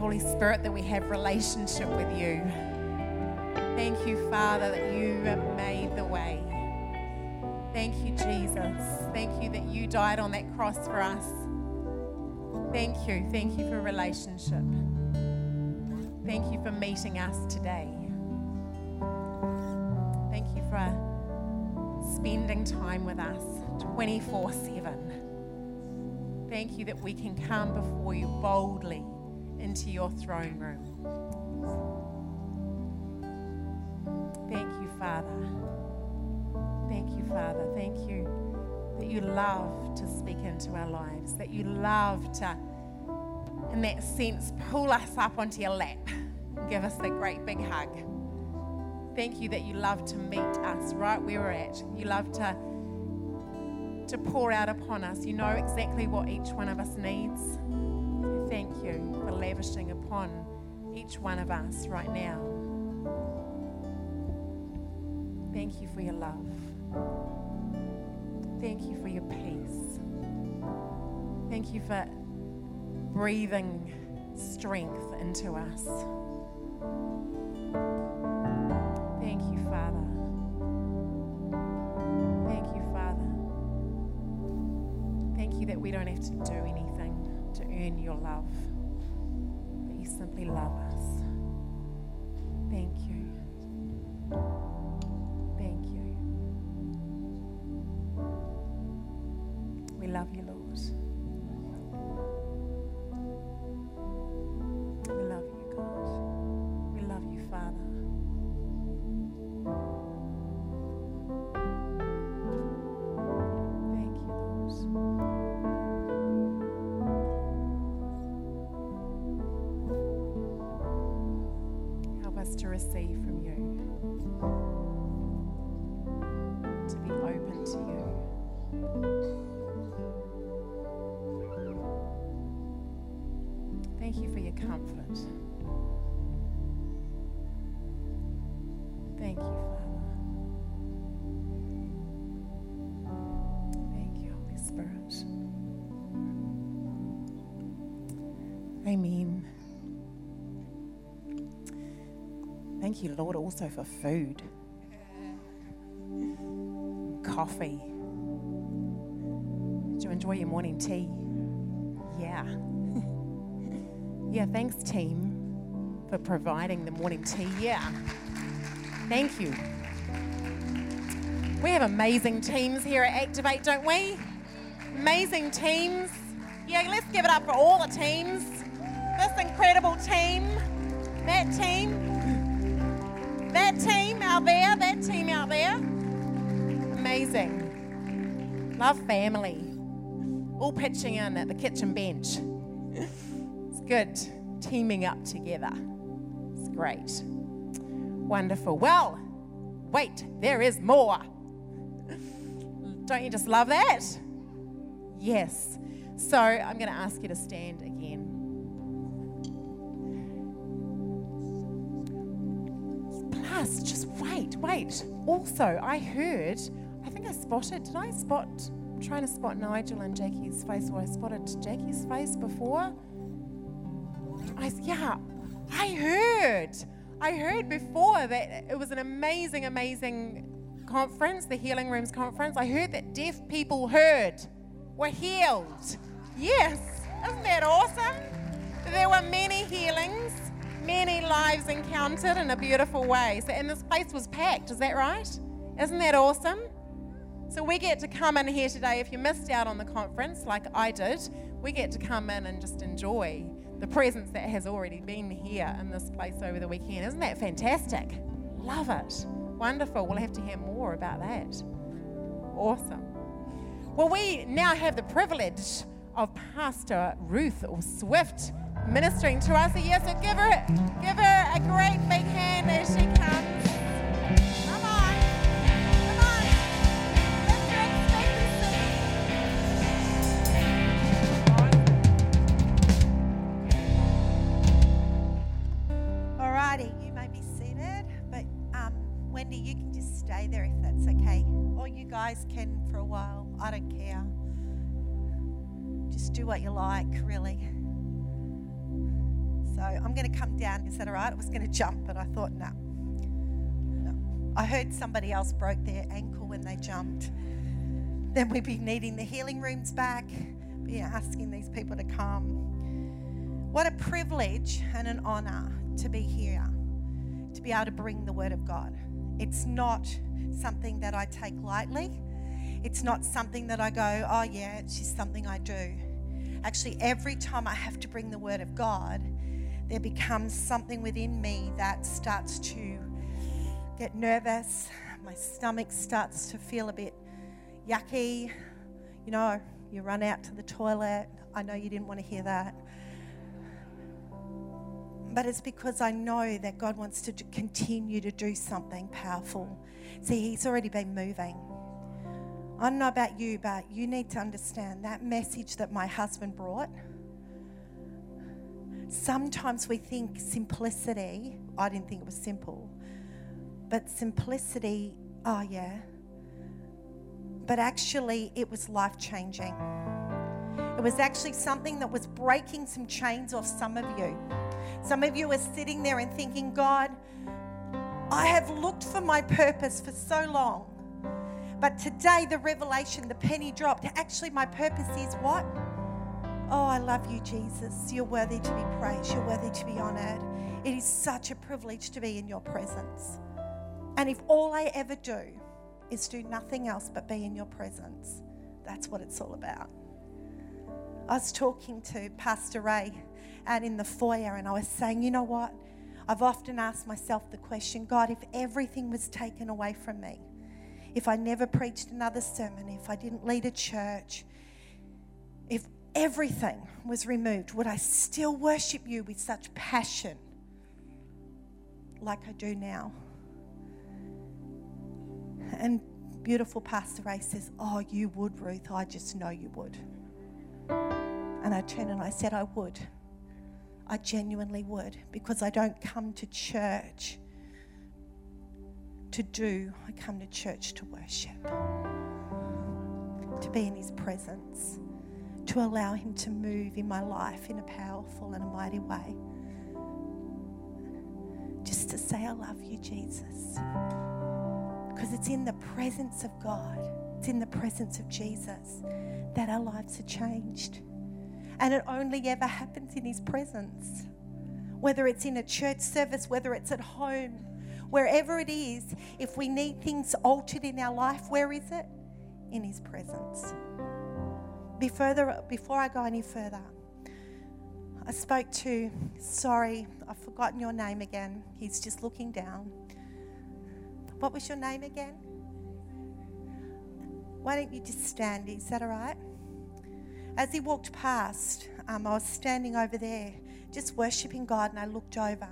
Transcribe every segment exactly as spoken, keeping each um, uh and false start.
Holy Spirit, that we have relationship with you. Thank you, Father, that you have made the way. Thank you, Jesus. Thank you that you died on that cross for us. Thank you. Thank you for relationship. Thank you for meeting us today. Thank you for spending time with us twenty-four seven. thank you that we can come before you boldly into your throne room. Thank you, Father. Thank you, Father. Thank you that you love to speak into our lives, that you love to, in that sense, pull us up onto your lap and give us that great big hug. Thank you that you love to meet us right where we're at. You love to, to pour out upon us. You know exactly what each one of us needs. So thank you for lavishing upon each one of us right now. Thank you for your love. Thank you for your peace. Thank you for breathing strength into us. Thank you, Father. Thank you, Father. Thank you that we don't have to do anything to earn your love, but you simply love us. Thank you. Thank you. We love you, Lord. Amen. Thank you, Lord, also for food, coffee. Did you enjoy your morning tea? Yeah. Yeah, thanks, team, for providing the morning tea. Yeah. Thank you. We have amazing teams here at Activate, don't we? Amazing teams. Yeah, let's give it up for all the teams. This incredible team, that team, that team out there, that team out there. Amazing. Love family. All pitching in at the kitchen bench. It's good teaming up together. It's great. Wonderful. Well, wait, there is more. Don't you just love that? Yes. So I'm going to ask you to stand again. Plus, just wait, wait. Also, I heard, I think I spotted, did I spot, I'm trying to spot Nigel and Jackie's face, or I spotted Jackie's face before? I, yeah, I heard, I heard before that it was an amazing, amazing conference, the Healing Rooms Conference. I heard that deaf people heard, were healed. Yes, isn't that awesome? There were many healings. Many lives encountered in a beautiful way. So, and this place was packed, is that right? Isn't that awesome? So we get to come in here today. If you missed out on the conference, like I did, we get to come in and just enjoy the presence that has already been here in this place over the weekend. Isn't that fantastic? Love it. Wonderful. We'll have to hear more about that. Awesome. Well, we now have the privilege of Pastor Ruth or Swift ministering to us. Yes, so give her, give her a great big hand as she comes. Come on, come on. Let's do expectancy. Alrighty, you may be seated, but um, Wendy, you can just stay there if that's okay, or you guys can for a while. I don't care. Just do what you like, really. So I'm going to come down. Is that all right? I was going to jump, but I thought, no. no. I heard somebody else broke their ankle when they jumped. Then we'd be needing the healing rooms back. We're asking these people to come. What a privilege and an honour to be here, to be able to bring the Word of God. It's not something that I take lightly. It's not something that I go, oh, yeah, it's just something I do. Actually, every time I have to bring the Word of God, there becomes something within me that starts to get nervous. My stomach starts to feel a bit yucky. You know, you run out to the toilet. I know you didn't want to hear that. But it's because I know that God wants to continue to do something powerful. See, He's already been moving. I don't know about you, but you need to understand that message that my husband brought. Sometimes we think simplicity, I didn't think it was simple, but simplicity, oh yeah. But actually it was life-changing. It was actually something that was breaking some chains off some of you. Some of you are sitting there and thinking, God, I have looked for my purpose for so long. But today, the revelation, the penny dropped. Actually, my purpose is what? Oh, I love you, Jesus. You're worthy to be praised. You're worthy to be honoured. It is such a privilege to be in your presence. And if all I ever do is do nothing else but be in your presence, that's what it's all about. I was talking to Pastor Ray out in the foyer, and I was saying, you know what? I've often asked myself the question, God, if everything was taken away from me, if I never preached another sermon, if I didn't lead a church, if everything was removed, would I still worship you with such passion like I do now? And beautiful Pastor Ray says, oh, you would, Ruth. I just know you would. And I turned and I said, I would. I genuinely would, because I don't come to church to do. I come to church to worship, to be in His presence, to allow Him to move in my life in a powerful and a mighty way. Just to say, I love you, Jesus. Because it's in the presence of God, it's in the presence of Jesus that our lives are changed. And it only ever happens in His presence. Whether it's in a church service, whether it's at home, wherever it is, if we need things altered in our life, where is it? In His presence. Before, before I go any further, I spoke to, sorry, I've forgotten your name again. He's just looking down. What was your name again? Why don't you just stand? Is that all right? As he walked past, um, I was standing over there just worshipping God, and I looked over.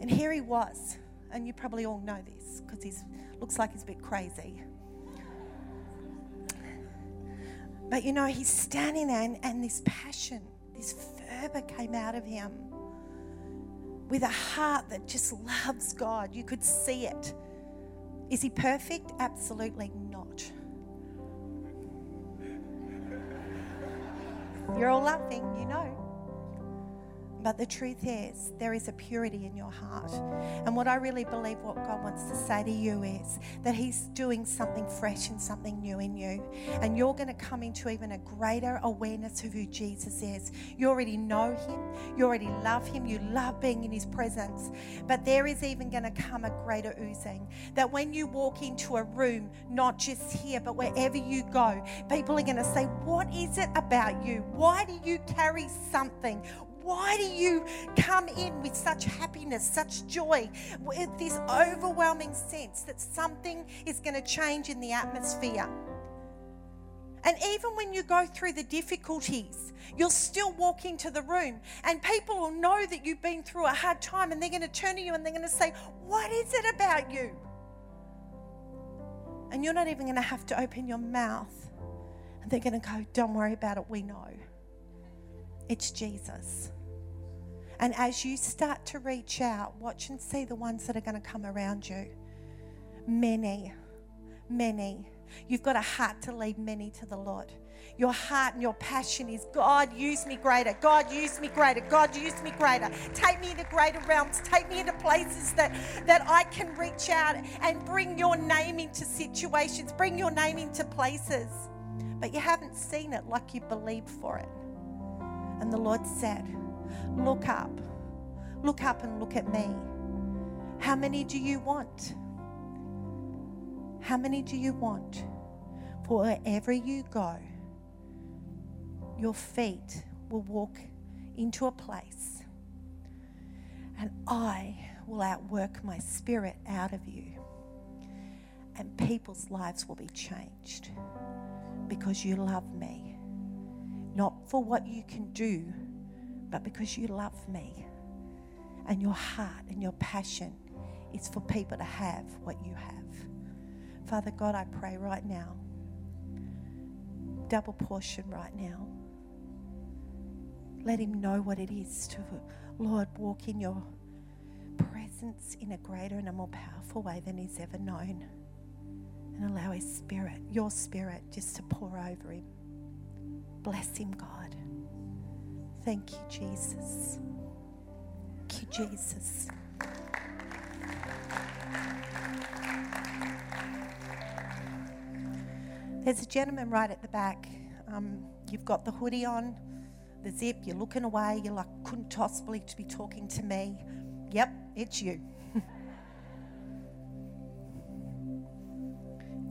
And here he was, and you probably all know this because he looks like he's a bit crazy. But, you know, he's standing there, and, and this passion, this fervour came out of him with a heart that just loves God. You could see it. Is he perfect? Absolutely not. You're all laughing, you know. But the truth is, there is a purity in your heart. And what I really believe what God wants to say to you is that He's doing something fresh and something new in you. And you're going to come into even a greater awareness of who Jesus is. You already know Him. You already love Him. You love being in His presence. But there is even going to come a greater oozing. That when you walk into a room, not just here, but wherever you go, people are going to say, what is it about you? Why do you carry something? Why do you come in with such happiness, such joy, with this overwhelming sense that something is going to change in the atmosphere? And even when you go through the difficulties, you'll still walk into the room and people will know that you've been through a hard time, and they're going to turn to you and they're going to say, what is it about you? And you're not even going to have to open your mouth. And they're going to go, don't worry about it, we know. It's Jesus. And as you start to reach out, watch and see the ones that are going to come around you. Many, many. You've got a heart to lead many to the Lord. Your heart and your passion is, God, use me greater. God, use me greater. God, use me greater. Take me into greater realms. Take me into places that, that I can reach out and bring your name into situations. Bring your name into places. But you haven't seen it like you believed for it. And the Lord said, look up, look up and look at me. How many do you want? How many do you want? For wherever you go, your feet will walk into a place, and I will outwork my spirit out of you, and people's lives will be changed because you love me, not for what you can do, but because you love me, and your heart and your passion is for people to have what you have. Father God, I pray right now, double portion right now. Let him know what it is to, Lord, walk in your presence in a greater and a more powerful way than he's ever known, and allow his spirit, your spirit, just to pour over him. Bless him, God. Thank you, Jesus. Thank you, Jesus. There's a gentleman right at the back. Um, you've got the hoodie on, the zip, you're looking away, you're like, couldn't possibly be talking to me. Yep, it's you.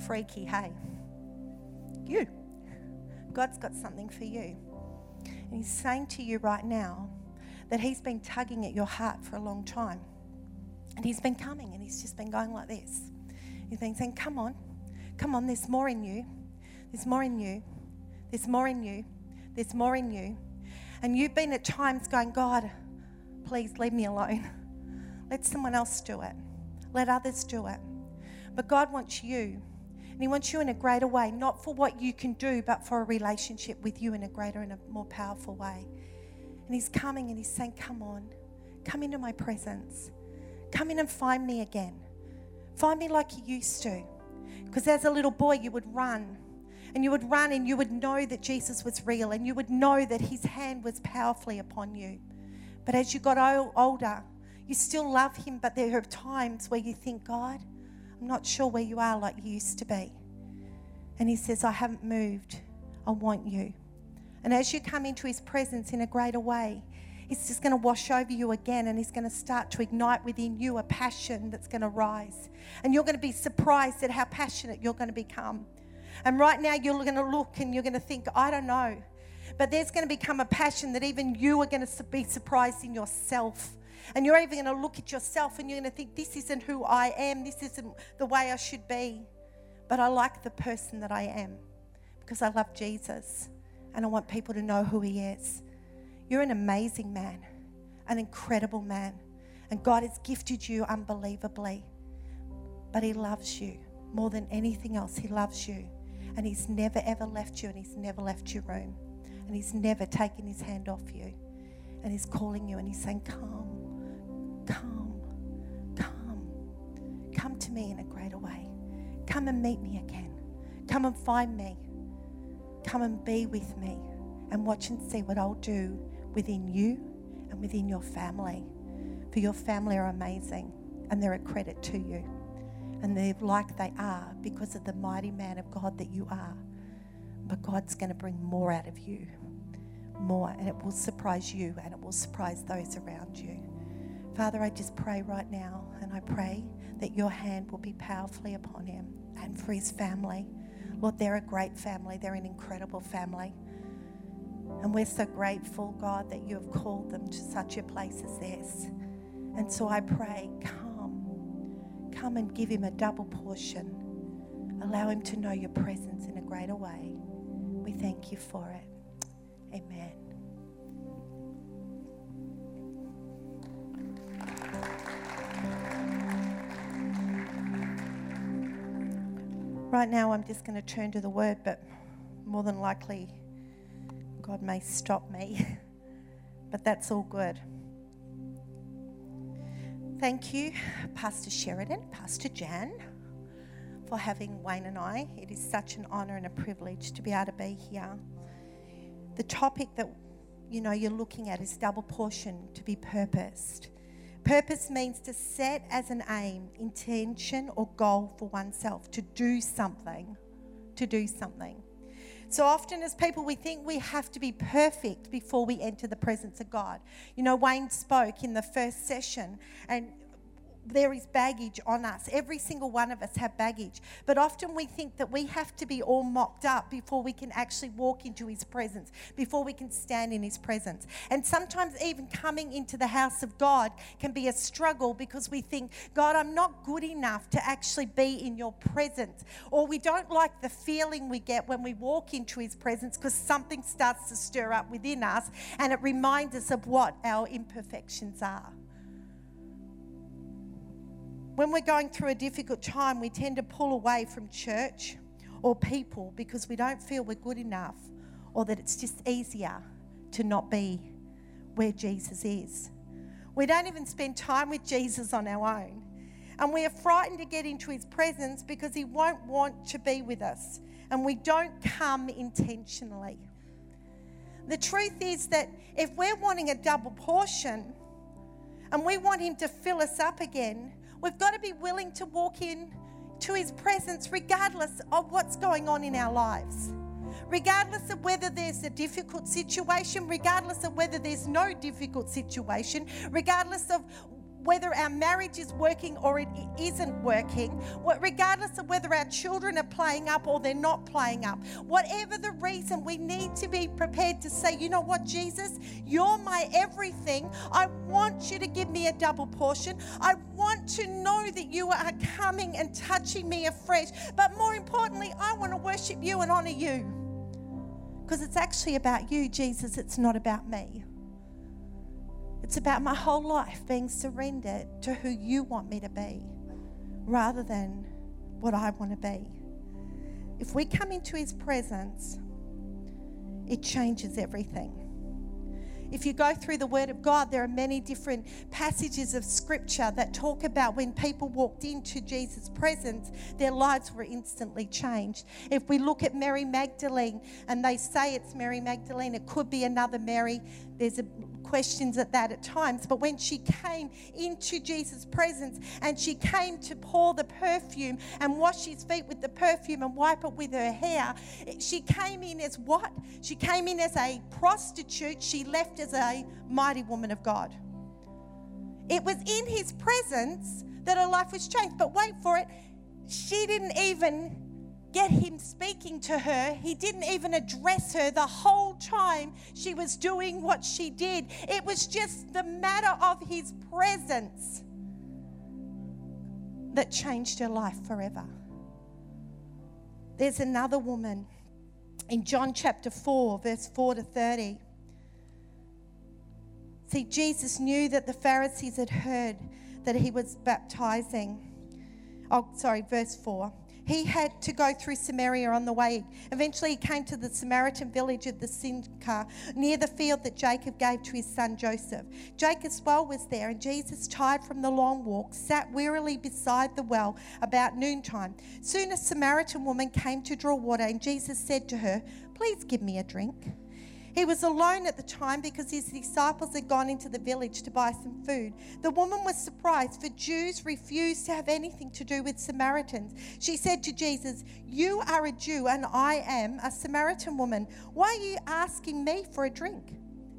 Freaky, hey? You. God's got something for you. And he's saying to you right now that he's been tugging at your heart for a long time. And he's been coming and he's just been going like this. He's been saying, come on, come on, there's more in you. There's more in you. There's more in you. There's more in you. And you've been at times going, God, please leave me alone. Let someone else do it. Let others do it. But God wants you. And he wants you in a greater way, not for what you can do, but for a relationship with you in a greater and a more powerful way. And he's coming and he's saying, come on, come into my presence. Come in and find me again. Find me like you used to. Because as a little boy, you would run. And you would run and you would know that Jesus was real, and you would know that his hand was powerfully upon you. But as you got older, you still love him, but there are times where you think, God, I'm not sure where you are like you used to be. And he says, I haven't moved. I want you. And as you come into his presence in a greater way, he's just going to wash over you again, and he's going to start to ignite within you a passion that's going to rise. And you're going to be surprised at how passionate you're going to become. And right now you're going to look and you're going to think, I don't know. But there's going to become a passion that even you are going to be surprised in yourself. And you're even going to look at yourself and you're going to think, this isn't who I am. This isn't the way I should be. But I like the person that I am because I love Jesus and I want people to know who he is. You're an amazing man, an incredible man. And God has gifted you unbelievably. But he loves you more than anything else. He loves you. And he's never, ever left you, and he's never left your room. And he's never taken his hand off you. And he's calling you and he's saying, come. Come, come, come to me in a greater way. Come and meet me again. Come and find me. Come and be with me and watch and see what I'll do within you and within your family. For your family are amazing and they're a credit to you. And they're like they are because of the mighty man of God that you are. But God's going to bring more out of you, more, and it will surprise you and it will surprise those around you. Father, I just pray right now, and I pray that your hand will be powerfully upon him and for his family. Lord, they're a great family. They're an incredible family. And we're so grateful, God, that you have called them to such a place as this. And so I pray, come, come and give him a double portion. Allow him to know your presence in a greater way. We thank you for it. Amen. Right now, I'm just going to turn to the Word, but more than likely, God may stop me. But that's all good. Thank you, Pastor Sheridan, Pastor Jan, for having Wayne and I. It is such an honour and a privilege to be able to be here. The topic that, you know, you're looking at is double portion, to be purposed. Purpose means to set as an aim, intention or goal for oneself, to do something, to do something. So often as people, we think we have to be perfect before we enter the presence of God. You know, Wayne spoke in the first session, and there is baggage on us. Every single one of us have baggage. But often we think that we have to be all mocked up before we can actually walk into his presence, before we can stand in his presence. And sometimes even coming into the house of God can be a struggle because we think, God, I'm not good enough to actually be in your presence. Or we don't like the feeling we get when we walk into his presence because something starts to stir up within us and it reminds us of what our imperfections are. When we're going through a difficult time, we tend to pull away from church or people because we don't feel we're good enough, or that it's just easier to not be where Jesus is. We don't even spend time with Jesus on our own. And we are frightened to get into his presence because he won't want to be with us. And we don't come intentionally. The truth is that if we're wanting a double portion and we want him to fill us up again, we've got to be willing to walk in to his presence regardless of what's going on in our lives. Regardless of whether there's a difficult situation, regardless of whether there's no difficult situation, regardless of whether our marriage is working or it isn't working, regardless of whether our children are playing up or they're not playing up, whatever the reason, we need to be prepared to say, you know what, Jesus, you're my everything. I want you to give me a double portion. I want to know that you are coming and touching me afresh. But more importantly, I want to worship you and honor you. Because it's actually about you, Jesus. It's not about me. It's about my whole life being surrendered to who you want me to be rather than what I want to be. If we come into his presence, it changes everything. If you go through the Word of God, there are many different passages of Scripture that talk about when people walked into Jesus' presence, their lives were instantly changed. If we look at Mary Magdalene, and they say it's Mary Magdalene, it could be another Mary. There's a questions at that at times, but when she came into Jesus' presence and she came to pour the perfume and wash his feet with the perfume and wipe it with her hair, she came in as what? She came in as a prostitute. She left as a mighty woman of God. It was in his presence that her life was changed, but wait for it, she didn't even get him speaking to her. He didn't even address her the whole time she was doing what she did. It was just the matter of his presence that changed her life forever. There's another woman in John chapter four, verse four to thirty. See, Jesus knew that the Pharisees had heard that he was baptizing. Oh, sorry, verse four. He had to go through Samaria on the way. Eventually, he came to the Samaritan village of the Sychar, near the field that Jacob gave to his son Joseph. Jacob's well was there, and Jesus, tired from the long walk, sat wearily beside the well about noontime. Soon a Samaritan woman came to draw water, and Jesus said to her, "Please give me a drink." He was alone at the time because his disciples had gone into the village to buy some food. The woman was surprised, for Jews refused to have anything to do with Samaritans. She said to Jesus, "You are a Jew and I am a Samaritan woman. Why are you asking me for a drink?"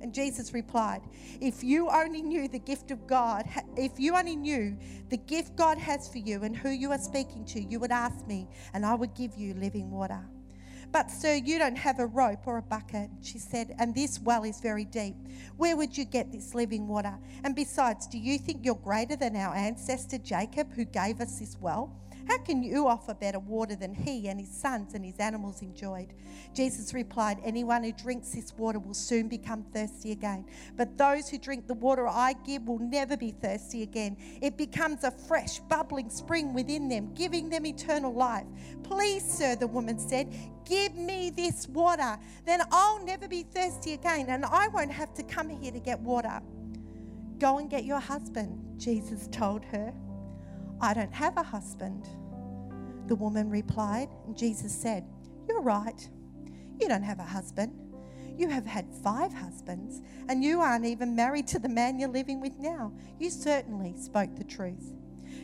And Jesus replied, "If you only knew the gift of God, if you only knew the gift God has for you and who you are speaking to, you would ask me and I would give you living water. But, sir, you don't have a rope or a bucket," she said, "and this well is very deep. Where would you get this living water? And besides, do you think you're greater than our ancestor Jacob, who gave us this well? How can you offer better water than he and his sons and his animals enjoyed?" Jesus replied, "Anyone who drinks this water will soon become thirsty again. But those who drink the water I give will never be thirsty again. It becomes a fresh, bubbling spring within them, giving them eternal life." "Please, sir," the woman said, "give me this water. Then I'll never be thirsty again, and I won't have to come here to get water." "Go and get your husband," Jesus told her. "I don't have a husband," the woman replied. And Jesus said, "You're right. You don't have a husband. You have had five husbands, and you aren't even married to the man you're living with now. You certainly spoke the truth."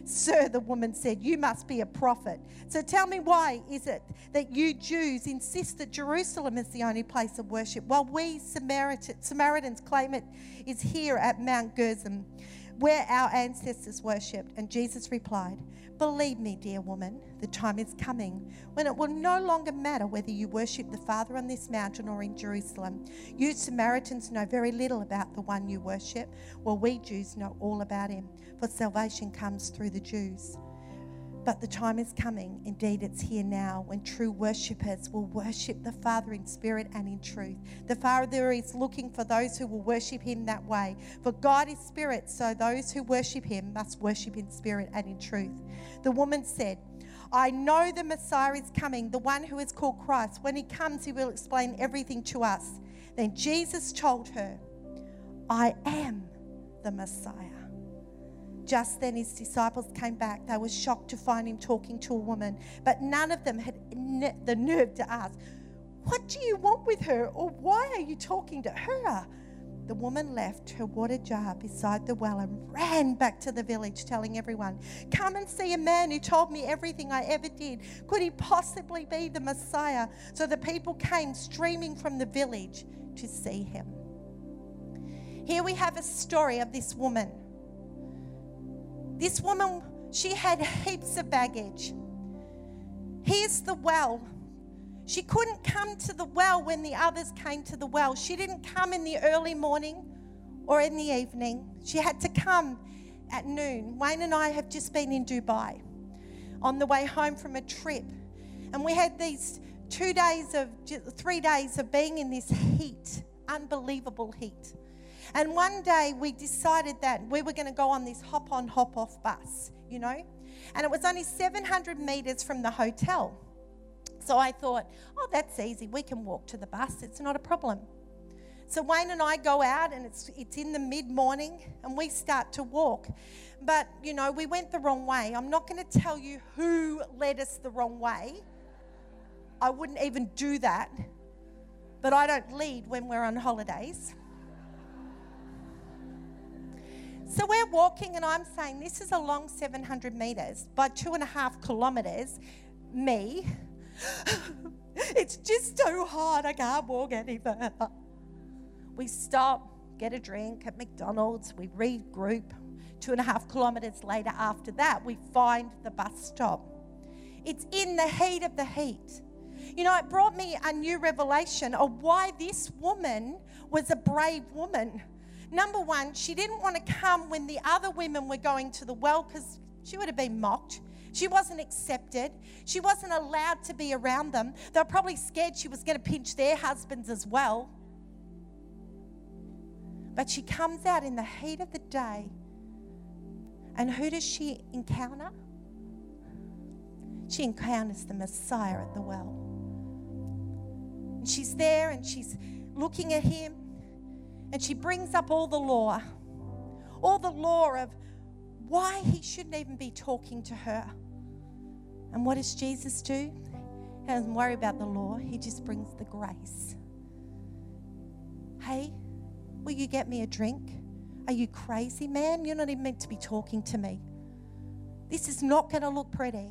"Sir," the woman said, "you must be a prophet. So tell me, why is it that you Jews insist that Jerusalem is the only place of worship, while we Samaritans claim it is here at Mount Gerizim, where our ancestors worshipped. And Jesus replied, believe me, dear woman, the time is coming when it will no longer matter whether you worship the Father on this mountain or in Jerusalem. You Samaritans know very little about the one you worship, while we Jews know all about him, for salvation comes through the Jews. But the time is coming, indeed it's here now, when true worshippers will worship the Father in spirit and in truth. The Father is looking for those who will worship him that way. For God is spirit, so those who worship him must worship in spirit and in truth. The woman said, I know the Messiah is coming, the one who is called Christ. When he comes, he will explain everything to us. Then Jesus told her, I am the Messiah. Just then his disciples came back. They were shocked to find him talking to a woman, but none of them had the nerve to ask, what do you want with her, or why are you talking to her? The woman left her water jar beside the well and ran back to the village, telling everyone, come and see a man who told me everything I ever did. Could he possibly be the Messiah? So the people came streaming from the village to see him. Here we have a story of this woman. This woman, she had heaps of baggage. Here's the well. She couldn't come to the well when the others came to the well. She didn't come in the early morning or in the evening. She had to come at noon. Wayne and I have just been in Dubai on the way home from a trip. And we had these two days of, three days of being in this heat, unbelievable heat. And one day we decided that we were going to go on this hop-on, hop-off bus, you know. And it was only seven hundred metres from the hotel. So I thought, oh, that's easy. We can walk to the bus. It's not a problem. So Wayne and I go out, and it's, it's in the mid-morning, and we start to walk. But, you know, we went the wrong way. I'm not going to tell you who led us the wrong way. I wouldn't even do that. But I don't lead when we're on holidays. So we're walking, and I'm saying, this is a long seven hundred metres by two and a half kilometres. Me, it's just so hard, I can't walk any further. We stop, get a drink at McDonald's, we regroup. Two and a half kilometres later after that, we find the bus stop. It's in the heat of the heat. You know, it brought me a new revelation of why this woman was a brave woman. Number one, she didn't want to come when the other women were going to the well because she would have been mocked. She wasn't accepted. She wasn't allowed to be around them. They were probably scared she was going to pinch their husbands as well. But she comes out in the heat of the day, and who does she encounter? She encounters the Messiah at the well. And she's there, and she's looking at him. And she brings up all the law, all the law of why he shouldn't even be talking to her. And what does Jesus do? He doesn't worry about the law. He just brings the grace. Hey, will you get me a drink? Are you crazy, man? You're not even meant to be talking to me. This is not going to look pretty.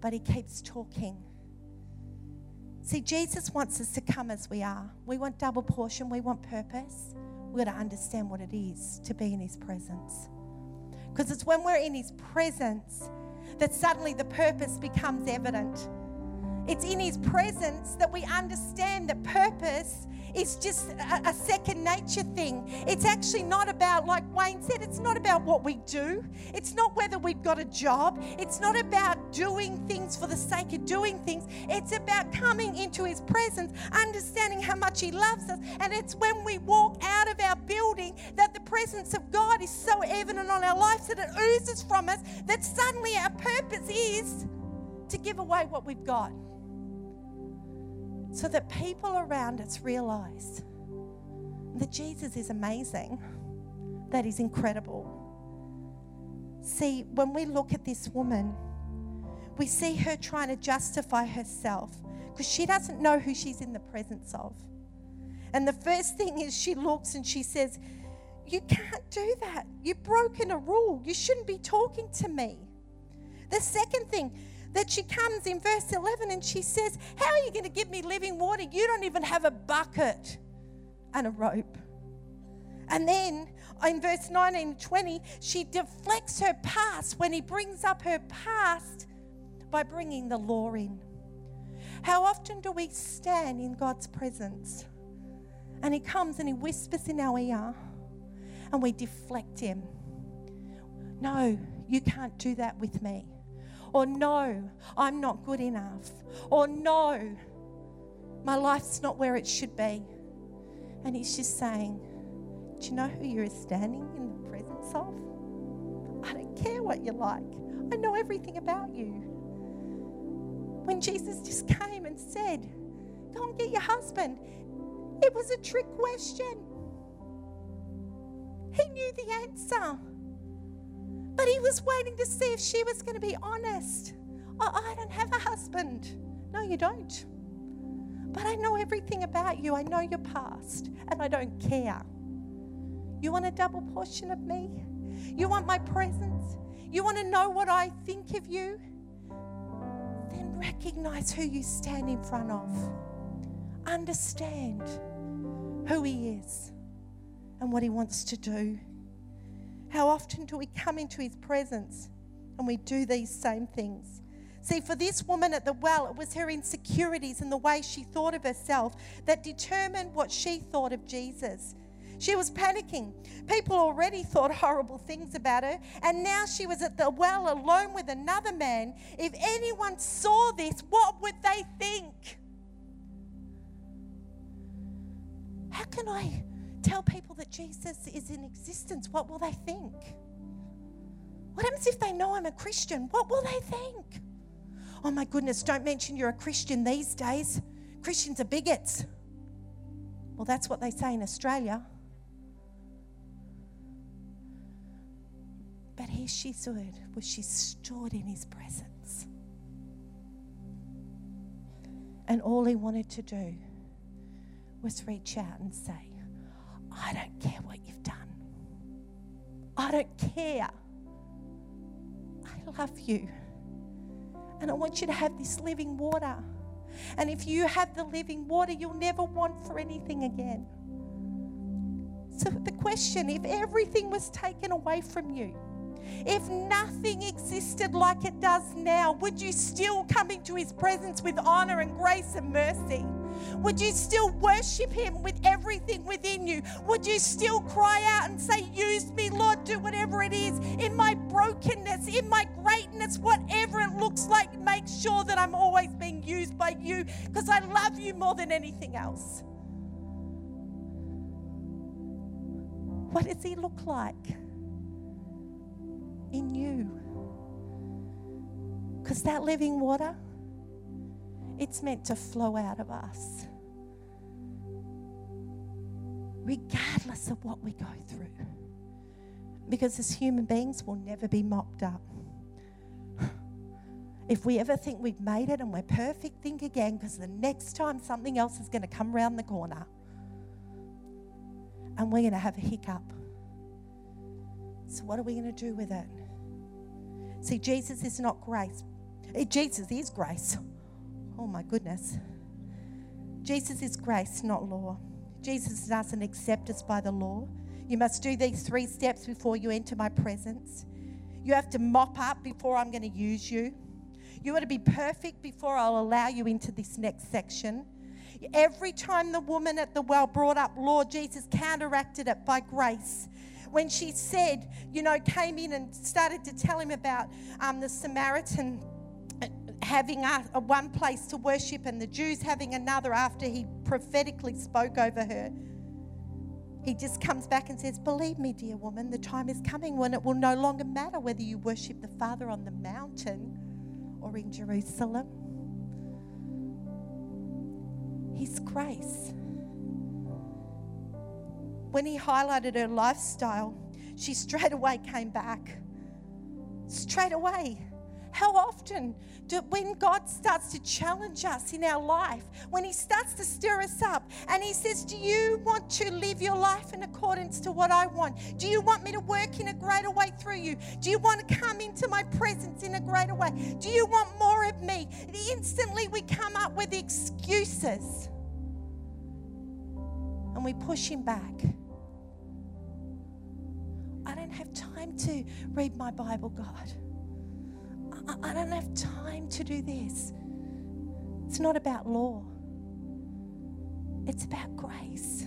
But he keeps talking. See, Jesus wants us to come as we are. We want double portion. We want purpose. We've got to understand what it is to be in his presence. Because it's when we're in his presence that suddenly the purpose becomes evident. It's in his presence that we understand that purpose is just a, a second nature thing. It's actually not about, like Wayne said, it's not about what we do. It's not whether we've got a job. It's not about doing things for the sake of doing things. It's about coming into his presence, understanding how much he loves us. And it's when we walk out of our building that the presence of God is so evident on our lives that it oozes from us, that suddenly our purpose is to give away what we've got, so that people around us realize that Jesus is amazing, that he's incredible. See, when we look at this woman, we see her trying to justify herself because she doesn't know who she's in the presence of. And the first thing is she looks and she says, you can't do that. You've broken a rule. You shouldn't be talking to me. The second thing that she comes in verse eleven and she says, how are you going to give me living water? You don't even have a bucket and a rope. And then in verse nineteen and twenty, she deflects her past when he brings up her past by bringing the law in. How often do we stand in God's presence and he comes and he whispers in our ear and we deflect him? No, you can't do that with me. Or no, I'm not good enough. Or no, my life's not where it should be. And he's just saying, do you know who you're standing in the presence of? I don't care what you're like. I know everything about you. When Jesus just came and said, go and get your husband, it was a trick question. He knew the answer. But he was waiting to see if she was going to be honest. Oh, I don't have a husband. No, you don't. But I know everything about you. I know your past, and I don't care. You want a double portion of me? You want my presence? You want to know what I think of you? Then recognize who you stand in front of. Understand who he is and what he wants to do. How often do we come into his presence and we do these same things? See, for this woman at the well, it was her insecurities and the way she thought of herself that determined what she thought of Jesus. She was panicking. People already thought horrible things about her, and now she was at the well alone with another man. If anyone saw this, what would they think? How can I tell people that Jesus is in existence? What will they think? What happens if they know I'm a Christian? What will they think? Oh my goodness, don't mention you're a Christian these days. Christians are bigots. Well, that's what they say in Australia. But here she stood, was she stood in his presence. And all he wanted to do was reach out and say, I don't care what you've done. I don't care. I love you. And I want you to have this living water. And if you have the living water, you'll never want for anything again. So the question, if everything was taken away from you, if nothing existed like it does now, would you still come into his presence with honor and grace and mercy? Would you still worship him with everything within you? Would you still cry out and say, use me, Lord, do whatever it is in my brokenness, in my greatness, whatever it looks like, make sure that I'm always being used by you because I love you more than anything else. What does he look like in you? Because that living water, it's meant to flow out of us, regardless of what we go through. Because as human beings, we'll never be mopped up. If we ever think we've made it and we're perfect, think again, because the next time something else is going to come around the corner and we're going to have a hiccup. So what are we going to do with it? See, Jesus is not grace. Jesus is grace. Oh my goodness. Jesus is grace, not law. Jesus doesn't accept us by the law. You must do these three steps before you enter my presence. You have to mop up before I'm going to use you. You are to be perfect before I'll allow you into this next section. Every time the woman at the well brought up law, Jesus counteracted it by grace. When she said, you know, came in and started to tell him about um, the Samaritan having a, one place to worship and the Jews having another after he prophetically spoke over her. He just comes back and says, believe me, dear woman, the time is coming when it will no longer matter whether you worship the Father on the mountain or in Jerusalem. His grace. When he highlighted her lifestyle, she straight away came back. Straight away. How often do, when God starts to challenge us in our life, when he starts to stir us up and he says, do you want to live your life in accordance to what I want? Do you want me to work in a greater way through you? Do you want to come into my presence in a greater way? Do you want more of me? And instantly we come up with excuses and we push him back I don't have time to read my Bible, God. I, I don't have time to do this. It's not about law. It's about grace.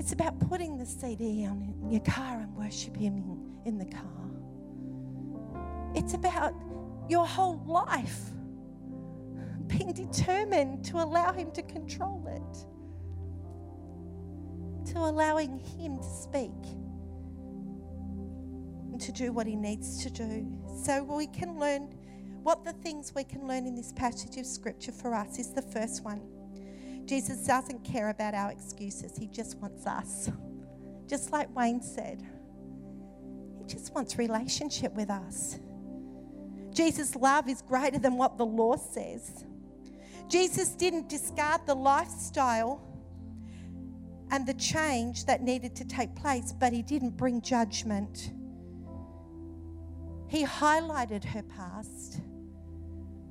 It's about putting the C D on your car and worshiping in the car. It's about your whole life being determined to allow Him to control it, to allowing Him to speak and to do what He needs to do. So we can learn what the things we can learn in this passage of Scripture for us is the first one. Jesus doesn't care about our excuses. He just wants us. Just like Wayne said, He just wants relationship with us. Jesus' love is greater than what the law says. Jesus didn't discard the lifestyle and the change that needed to take place, but He didn't bring judgment. He highlighted her past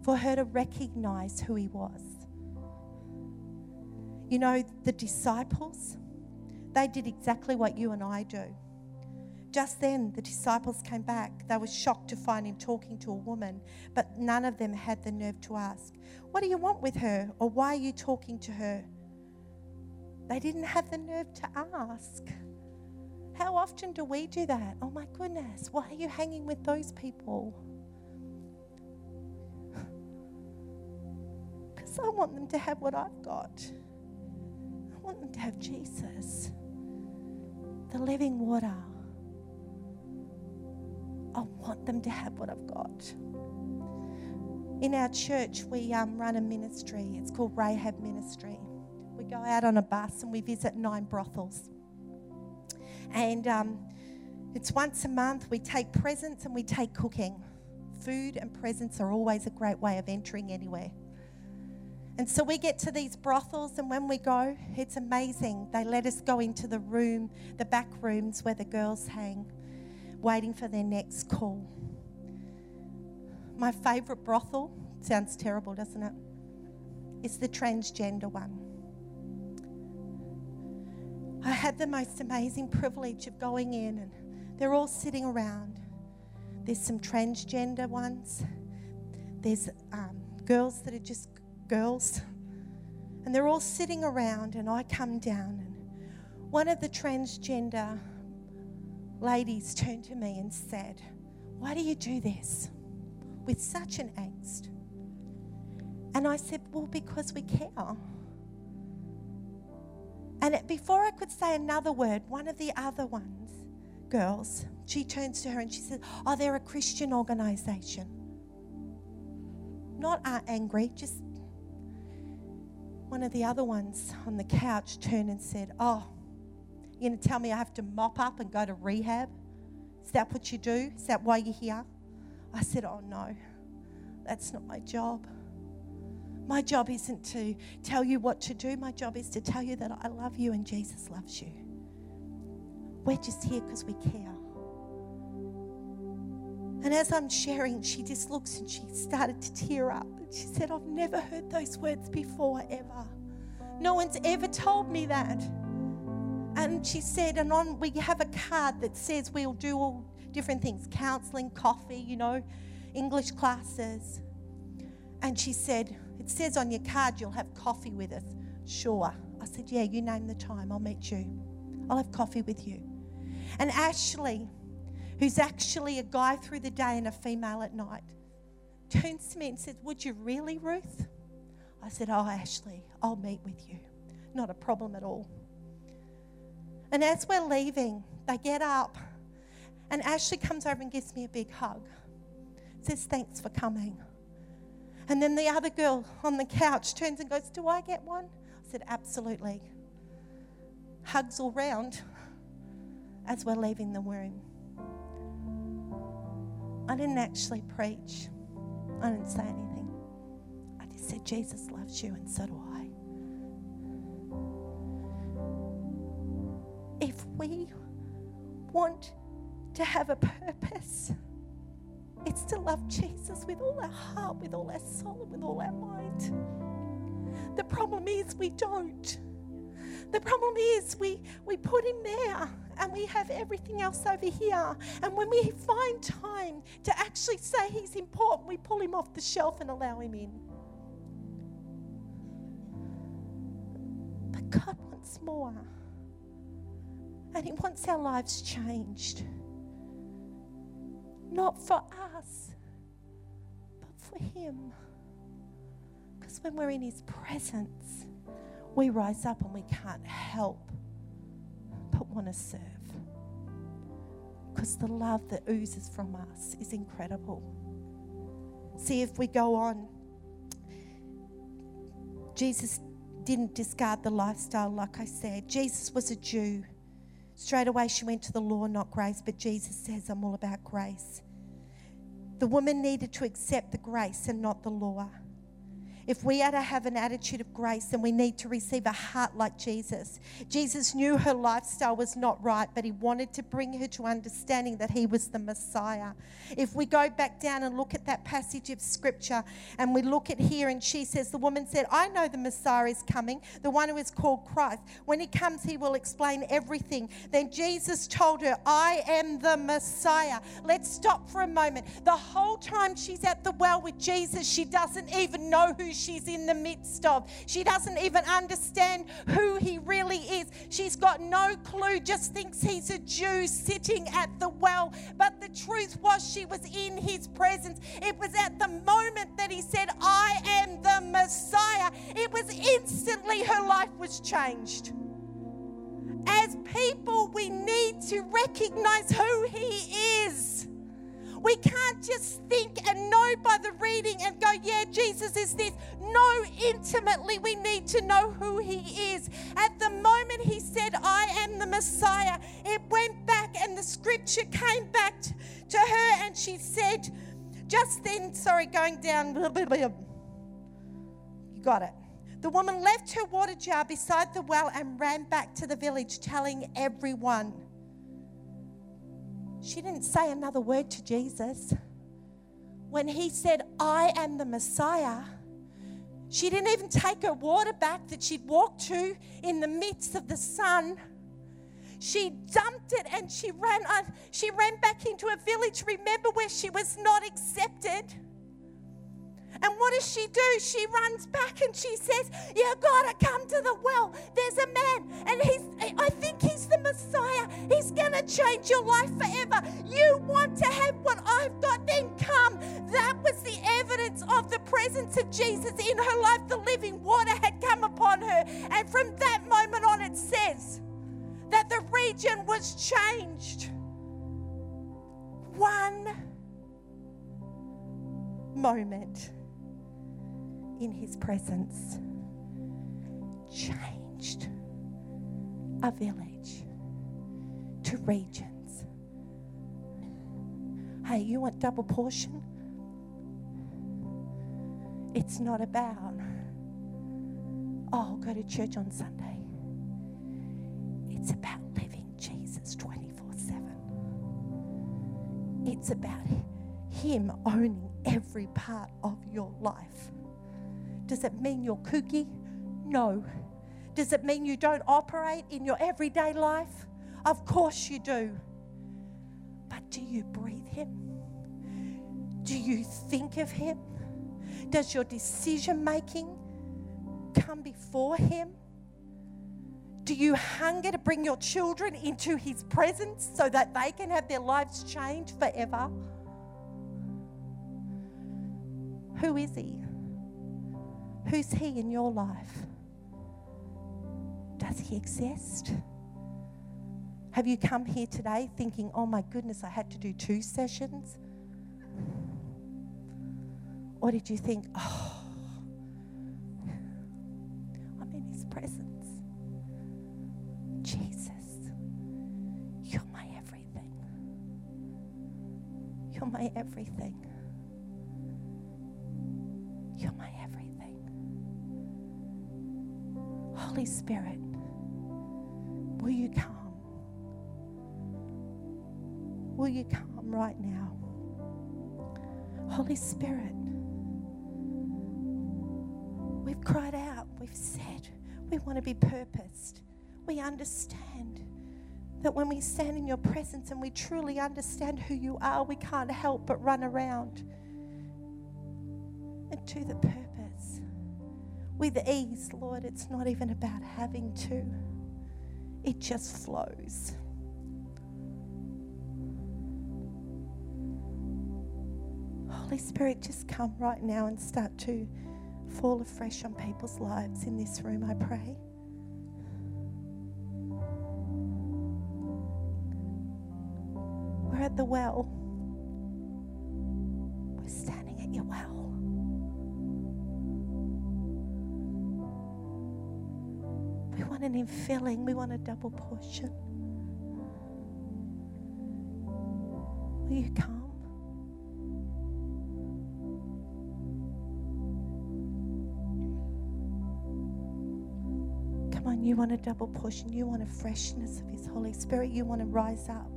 for her to recognize who He was. You know, the disciples, they did exactly what you and I do. Just then, the disciples came back. They were shocked to find Him talking to a woman, but none of them had the nerve to ask, "What do you want with her?" or "Why are you talking to her?" They didn't have the nerve to ask. How often do we do that? Oh my goodness, why are you hanging with those people? Because I want them to have what I've got. I want them to have Jesus, the living water. I want them to have what I've got. In our church, we um, run a ministry. It's called Rahab Ministry. We go out on a bus and we visit nine brothels. And um, it's once a month. We take presents and we take cooking. Food and presents are always a great way of entering anywhere. And so we get to these brothels, and when we go, it's amazing. They let us go into the room, the back rooms where the girls hang, waiting for their next call. My favourite brothel, sounds terrible, doesn't it? It's the transgender one. I had the most amazing privilege of going in, and they're all sitting around. There's some transgender ones. There's um, girls that are just girls, and they're all sitting around, and I come down, and one of the transgender ladies turned to me and said, "Why do you do this?" with such an angst. And I said, "Well, because we care." And it, before I could say another word, one of the other ones, girls, she turns to her and she says, "Oh, they're a Christian organisation." Not uh, angry, just one of the other ones on the couch turned and said, "Oh, you're going to tell me I have to mop up and go to rehab? Is that what you do? Is that why you're here?" I said, "Oh no, that's not my job. My job isn't to tell you what to do. My job is to tell you that I love you and Jesus loves you. We're just here because we care." And as I'm sharing, she just looks and she started to tear up. She said, "I've never heard those words before, ever. No one's ever told me that." And she said, and on we have a card that says we'll do all different things, counselling, coffee, you know, English classes. And she said, "It says on your card you'll have coffee with us." "Sure." I said, "Yeah, you name the time. I'll meet you. I'll have coffee with you." And Ashley, who's actually a guy through the day and a female at night, turns to me and says, "Would you really, Ruth?" I said, "Oh, Ashley, I'll meet with you. Not a problem at all." And as we're leaving, they get up, and Ashley comes over and gives me a big hug, says, "Thanks for coming." And then the other girl on the couch turns and goes, "Do I get one?" I said, "Absolutely." Hugs all round as we're leaving the room. I didn't actually preach. I didn't say anything. I just said, "Jesus loves you, and so do I." If we want to have a purpose, it's to love Jesus with all our heart, with all our soul, and with all our mind. The problem is we don't. The problem is we, we put Him there and we have everything else over here. And when we find time to actually say he's important, we pull him off the shelf and allow him in. But God wants more. And he wants our lives changed. Not for us, but for him. Because when we're in his presence, we rise up and we can't help but want to serve. Because the love that oozes from us is incredible. See, if we go on, Jesus didn't discard the lifestyle, like I said. Jesus was a Jew. Straight away she went to the law, not grace, but Jesus says, I'm all about grace. The woman needed to accept the grace and not the law. If we are to have an attitude of grace, then we need to receive a heart like Jesus. Jesus knew her lifestyle was not right, but he wanted to bring her to understanding that he was the Messiah. If we go back down and look at that passage of Scripture, and we look at here, and she says, the woman said, I know the Messiah is coming, the one who is called Christ. When he comes, he will explain everything. Then Jesus told her, I am the Messiah. Let's stop for a moment. The whole time she's at the well with Jesus, she doesn't even know who she's in the midst of. She doesn't even understand who he really is. She's got no clue, just thinks he's a Jew sitting at the well. But the truth was, she was in his presence. It was at the moment that he said, I am the Messiah. It was instantly her life was changed. As people, we need to recognize who he is. We can't just think and know by the reading and go, yeah, Jesus is this. No, intimately we need to know who he is. At the moment he said, I am the Messiah, it went back and the scripture came back to her and she said, just then, sorry, going down, blah, blah, blah. You got it. The woman left her water jar beside the well and ran back to the village telling everyone. She didn't say another word to Jesus. When he said, I am the Messiah, she didn't even take her water back that she'd walked to in the midst of the sun. She dumped it and she ran, uh, she ran back into a village, remember, where she was not accepted. And what does she do? She runs back and she says, you gotta come to the well. There's a man and he's, I think he's the Messiah. He's gonna change your life forever. You want to have what I've got, then come. That was the evidence of the presence of Jesus in her life. The living water had come upon her. And from that moment on, it says that the region was changed. One moment in his presence changed a village to regions. Hey, you want double portion? It's not about, oh, go to church on Sunday. It's about living Jesus twenty-four seven. It's about him owning every part of your life. Does it mean you're kooky? No. Does it mean you don't operate in your everyday life? Of course you do. But do you breathe him? Do you think of him? Does your decision making come before him? Do you hunger to bring your children into his presence so that they can have their lives changed forever? Who is he? Who's he in your life? Does he exist? Have you come here today thinking, oh my goodness, I had to do two sessions? Or did you think, oh, I'm in his presence. Jesus, you're my everything. You're my everything. You're my everything. Holy Spirit, will you come? Will you come right now? Holy Spirit, we've cried out, we've said, we want to be purposed. We understand That when we stand in your presence and we truly understand who you are, we can't help but run around and do the purpose with ease, Lord. It's not even about having to. It just flows. Holy Spirit, just come right now and start to fall afresh on people's lives in this room, I pray. We're at the well. We're standing at your well. We want an infilling. We want a double portion. Will you come? Come on, you want a double portion. You want a freshness of His Holy Spirit. You want to rise up.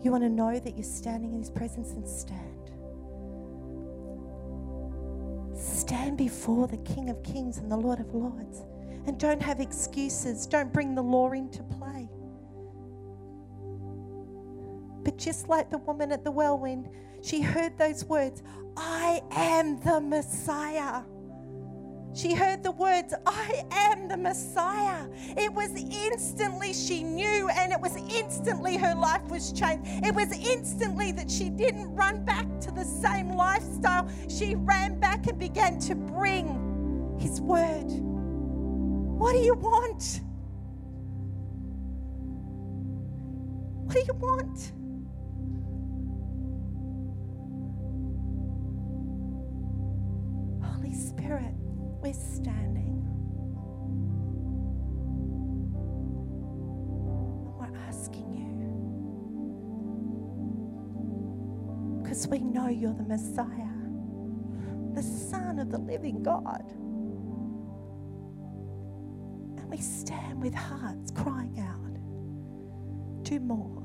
You want to know that you're standing in His presence, and stand. Stand before the King of Kings and the Lord of Lords. And don't have excuses. Don't bring the law into play. But just like the woman at the well, when she heard those words, I am the Messiah. She heard the words, I am the Messiah. It was instantly she knew, and it was instantly her life was changed. It was instantly that she didn't run back to the same lifestyle. She ran back and began to bring His word. What do you want? What do you want? Holy Spirit, we're standing and we're asking you, because we know you're the Messiah, the Son of the living God, and we stand with hearts crying out, do more,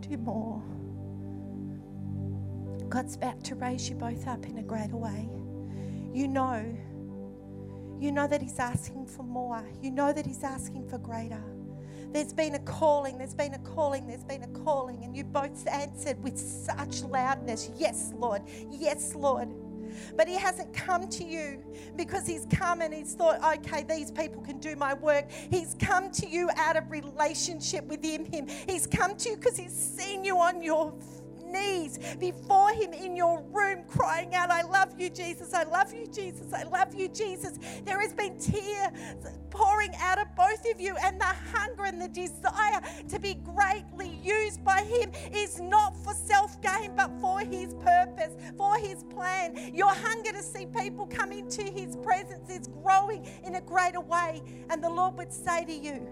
do more. God's about to raise you both up in a greater way. You know You know that He's asking for more. You know that He's asking for greater. There's been a calling, there's been a calling, there's been a calling, and you both answered with such loudness, yes, Lord, yes, Lord. But He hasn't come to you because He's come and He's thought, okay, these people can do my work. He's come to you out of relationship within Him. He's come to you because He's seen you on your knees before Him in your room crying out, I love you, Jesus, I love you, Jesus, I love you, Jesus. There has been tears pouring out of both of you, and the hunger and the desire to be greatly used by Him is not for self-gain but for His purpose, for His plan. Your hunger to see people come into His presence is growing in a greater way, and the Lord would say to you,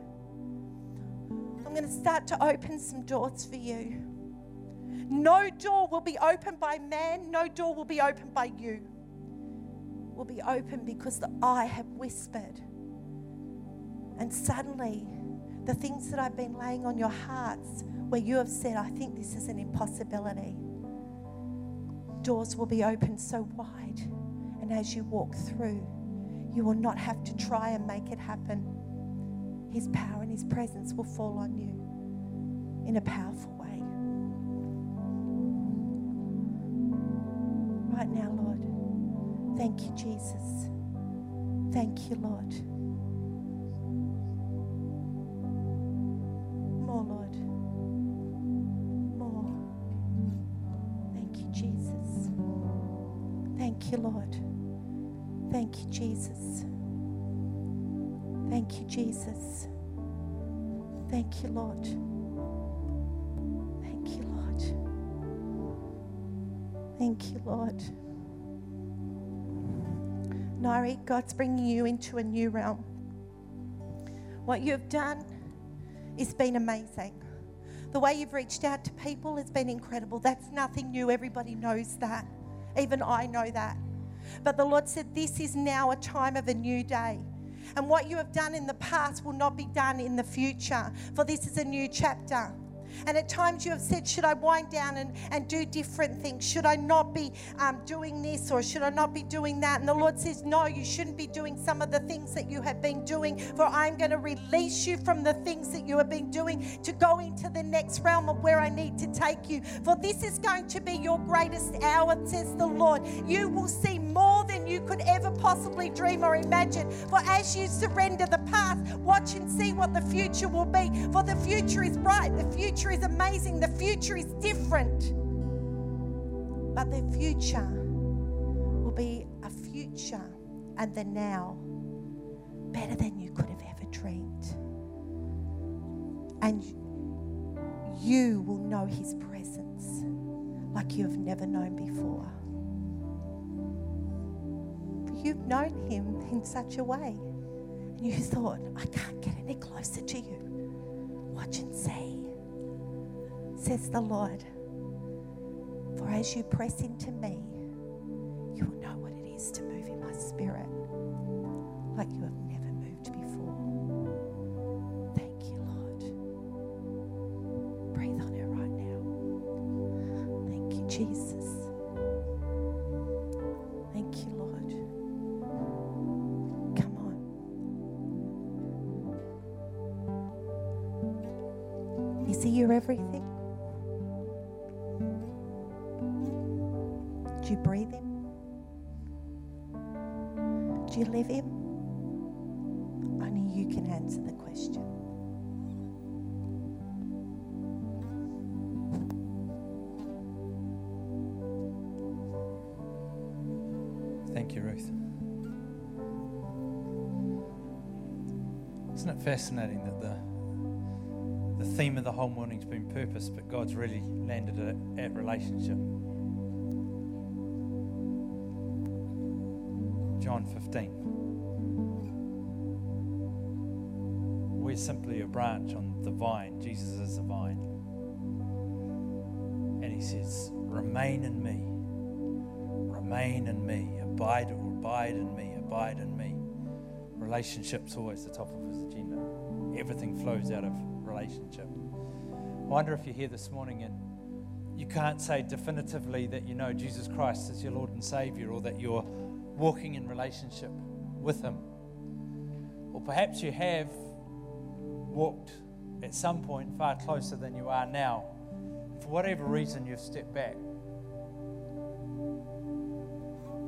I'm going to start to open some doors for you. No door will be opened by man. No door will be opened by you. Will be opened because the I have whispered. And suddenly, the things that I've been laying on your hearts, where you have said, I think this is an impossibility, doors will be opened so wide. And as you walk through, you will not have to try and make it happen. His power and His presence will fall on you in a powerful way. Right now, Lord. Thank you, Jesus. Thank you, Lord. More, Lord. More. Thank you, Jesus. Thank you, Lord. Thank you, Jesus. Thank you, Jesus. Thank you, Lord. Thank you, Lord. Thank you, Lord. Nairi, God's bringing you into a new realm. What you have done has been amazing. The way you've reached out to people has been incredible. That's nothing new. Everybody knows that. Even I know that. But the Lord said, this is now a time of a new day. And what you have done in the past will not be done in the future, for this is a new chapter. And at times you have said, should I wind down and, and do different things? Should I not be um, doing this, or should I not be doing that? And the Lord says, no, you shouldn't be doing some of the things that you have been doing, for I'm going to release you from the things that you have been doing to go into the next realm of where I need to take you. For this is going to be your greatest hour, says the Lord. You will see more than you could ever possibly dream or imagine. For as you surrender the past, watch and see what the future will be. For the future is bright. The future is amazing. The future is different. But the future will be a future and the now better than you could have ever dreamed. And you will know His presence like you have never known before. You've known Him in such a way, and you thought, I can't get any closer to you. Watch and see, says the Lord. For as you press into me, you will know what it is to move in my spirit like you have never moved before. Thank you, Lord. Breathe on her right now. Thank you, Jesus. Thank you, Lord. Come on. Is He your everything? Do you breathe Him? Do you live Him? Only you can answer the question. Thank you, Ruth. Isn't it fascinating that the, the theme of the whole morning's been purpose, but God's really landed it at relationship. John fifteen. We're simply a branch on the vine. Jesus is the vine. And He says, remain in me. Remain in me. Abide, abide in me. Abide in me. Relationship's always the top of His agenda. Everything flows out of relationship. I wonder if you're here this morning and you can't say definitively that you know Jesus Christ as your Lord and Savior, or that you're walking in relationship with Him. Or perhaps you have walked at some point far closer than you are now. For whatever reason, you've stepped back.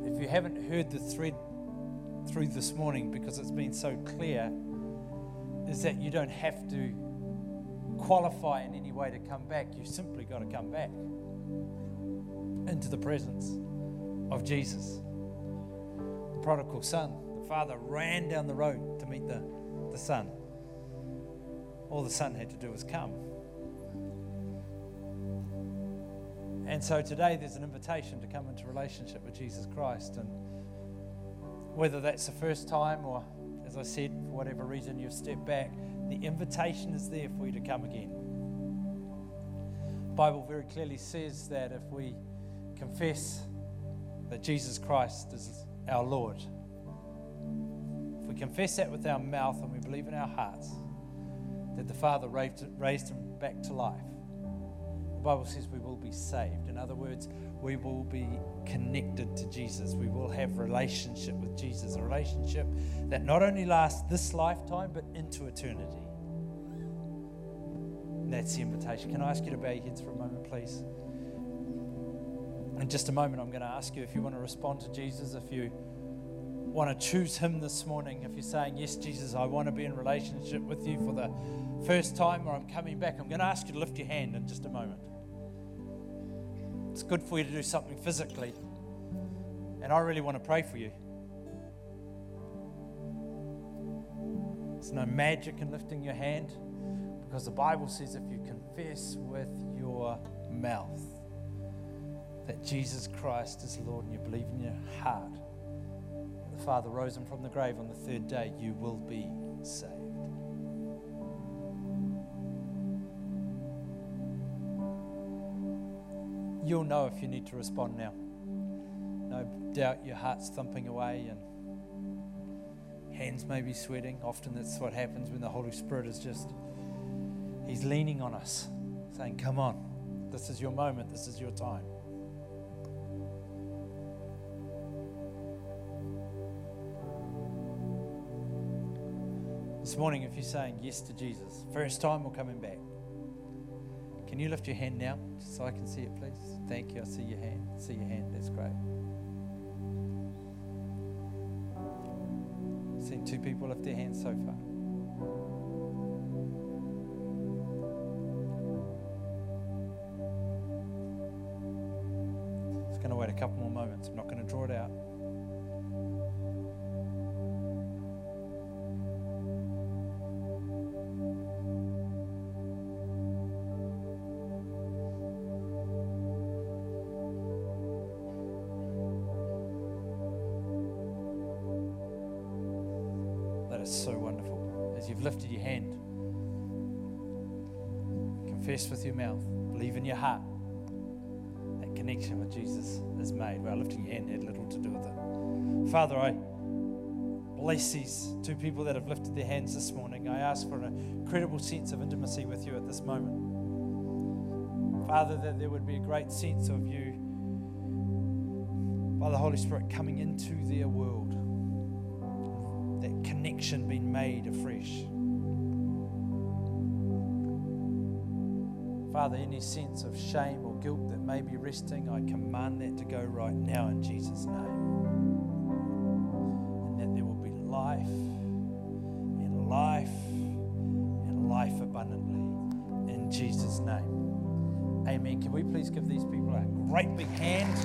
If you haven't heard the thread through this morning, because it's been so clear, is that you don't have to qualify in any way to come back. You've simply got to come back into the presence of Jesus. Prodigal son, the father ran down the road to meet the, the son. All the son had to do was come. And so today there's an invitation to come into relationship with Jesus Christ. And whether that's the first time or, as I said, for whatever reason you've stepped back, the invitation is there for you to come again. The Bible very clearly says that if we confess that Jesus Christ is our Lord, if we confess that with our mouth and we believe in our hearts that the Father raised Him back to life, the Bible says we will be saved. In other words, we will be connected to Jesus. We will have relationship with Jesus, a relationship that not only lasts this lifetime but into eternity. And that's the invitation. Can I ask you to bow your heads for a moment, please? In just a moment, I'm going to ask you if you want to respond to Jesus, if you want to choose Him this morning, if you're saying, yes, Jesus, I want to be in relationship with you for the first time, or I'm coming back. I'm going to ask you to lift your hand in just a moment. It's good for you to do something physically, and I really want to pray for you. There's no magic in lifting your hand, because the Bible says if you confess with your mouth that Jesus Christ is Lord, and you believe in your heart that the Father rose Him from the grave on the third day, you will be saved. You'll know if you need to respond now. No doubt your heart's thumping away and hands may be sweating. Often that's what happens when the Holy Spirit is just, He's leaning on us. saying, come on, this is your moment, this is your time. This morning, if you're saying yes to Jesus, first time or coming back, can you lift your hand now just so I can see it, please? Thank you. I see your hand. I see your hand. That's great. I've seen two people lift their hands so far. It's going to wait a couple more moments. I'm not going to draw it out. Lifted your hand, confess with your mouth, believe in your heart, that connection with Jesus is made. Well, lifting your hand had little to do with it. Father, I bless these two people that have lifted their hands this morning. I ask for an incredible sense of intimacy with you at this moment. Father, that there would be a great sense of you by the Holy Spirit coming into their world, that connection being made afresh. Father, any sense of shame or guilt that may be resting, I command that to go right now in Jesus' name. And that there will be life and life and life abundantly in Jesus' name. Amen. Can we please give these people a great big hand?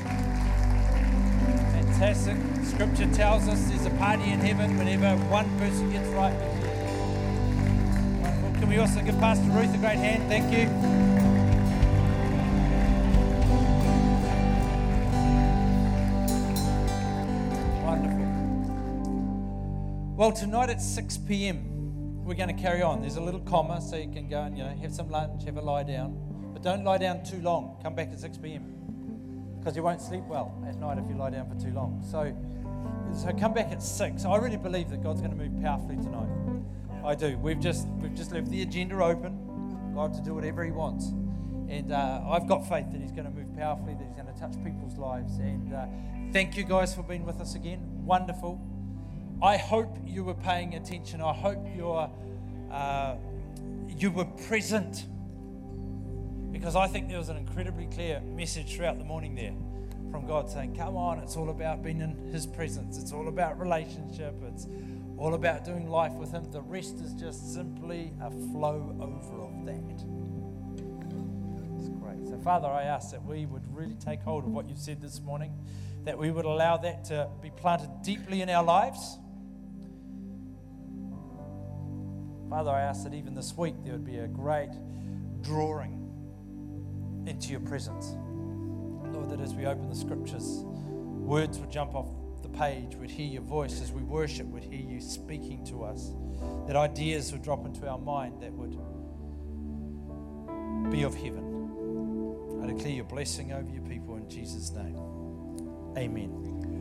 Fantastic. Scripture tells us there's a party in heaven whenever one person gets right with you. Well, can we also give Pastor Ruth a great hand? Thank you. Well, tonight at six p.m. we're going to carry on. There's a little comma so you can go and, you know, have some lunch, have a lie down. But don't lie down too long. Come back at six p.m. because you won't sleep well at night if you lie down for too long. So, so come back at six. I really believe that God's going to move powerfully tonight. I do. We've just we've just left the agenda open. God to do whatever He wants. And uh, I've got faith that He's going to move powerfully, that He's going to touch people's lives. And uh, thank you guys for being with us again. Wonderful. I hope you were paying attention. I hope you're, uh, you were present, because I think there was an incredibly clear message throughout the morning there from God saying, come on, it's all about being in His presence. It's all about relationship. It's all about doing life with Him. The rest is just simply a flow over of that. It's great. So, Father, I ask that we would really take hold of what you've said this morning, that we would allow that to be planted deeply in our lives. Father, I ask that even this week there would be a great drawing into your presence. Lord, that as we open the scriptures, words would jump off the page, we'd hear your voice. As we worship, we'd hear you speaking to us. That ideas would drop into our mind that would be of heaven. I declare your blessing over your people in Jesus' name. Amen.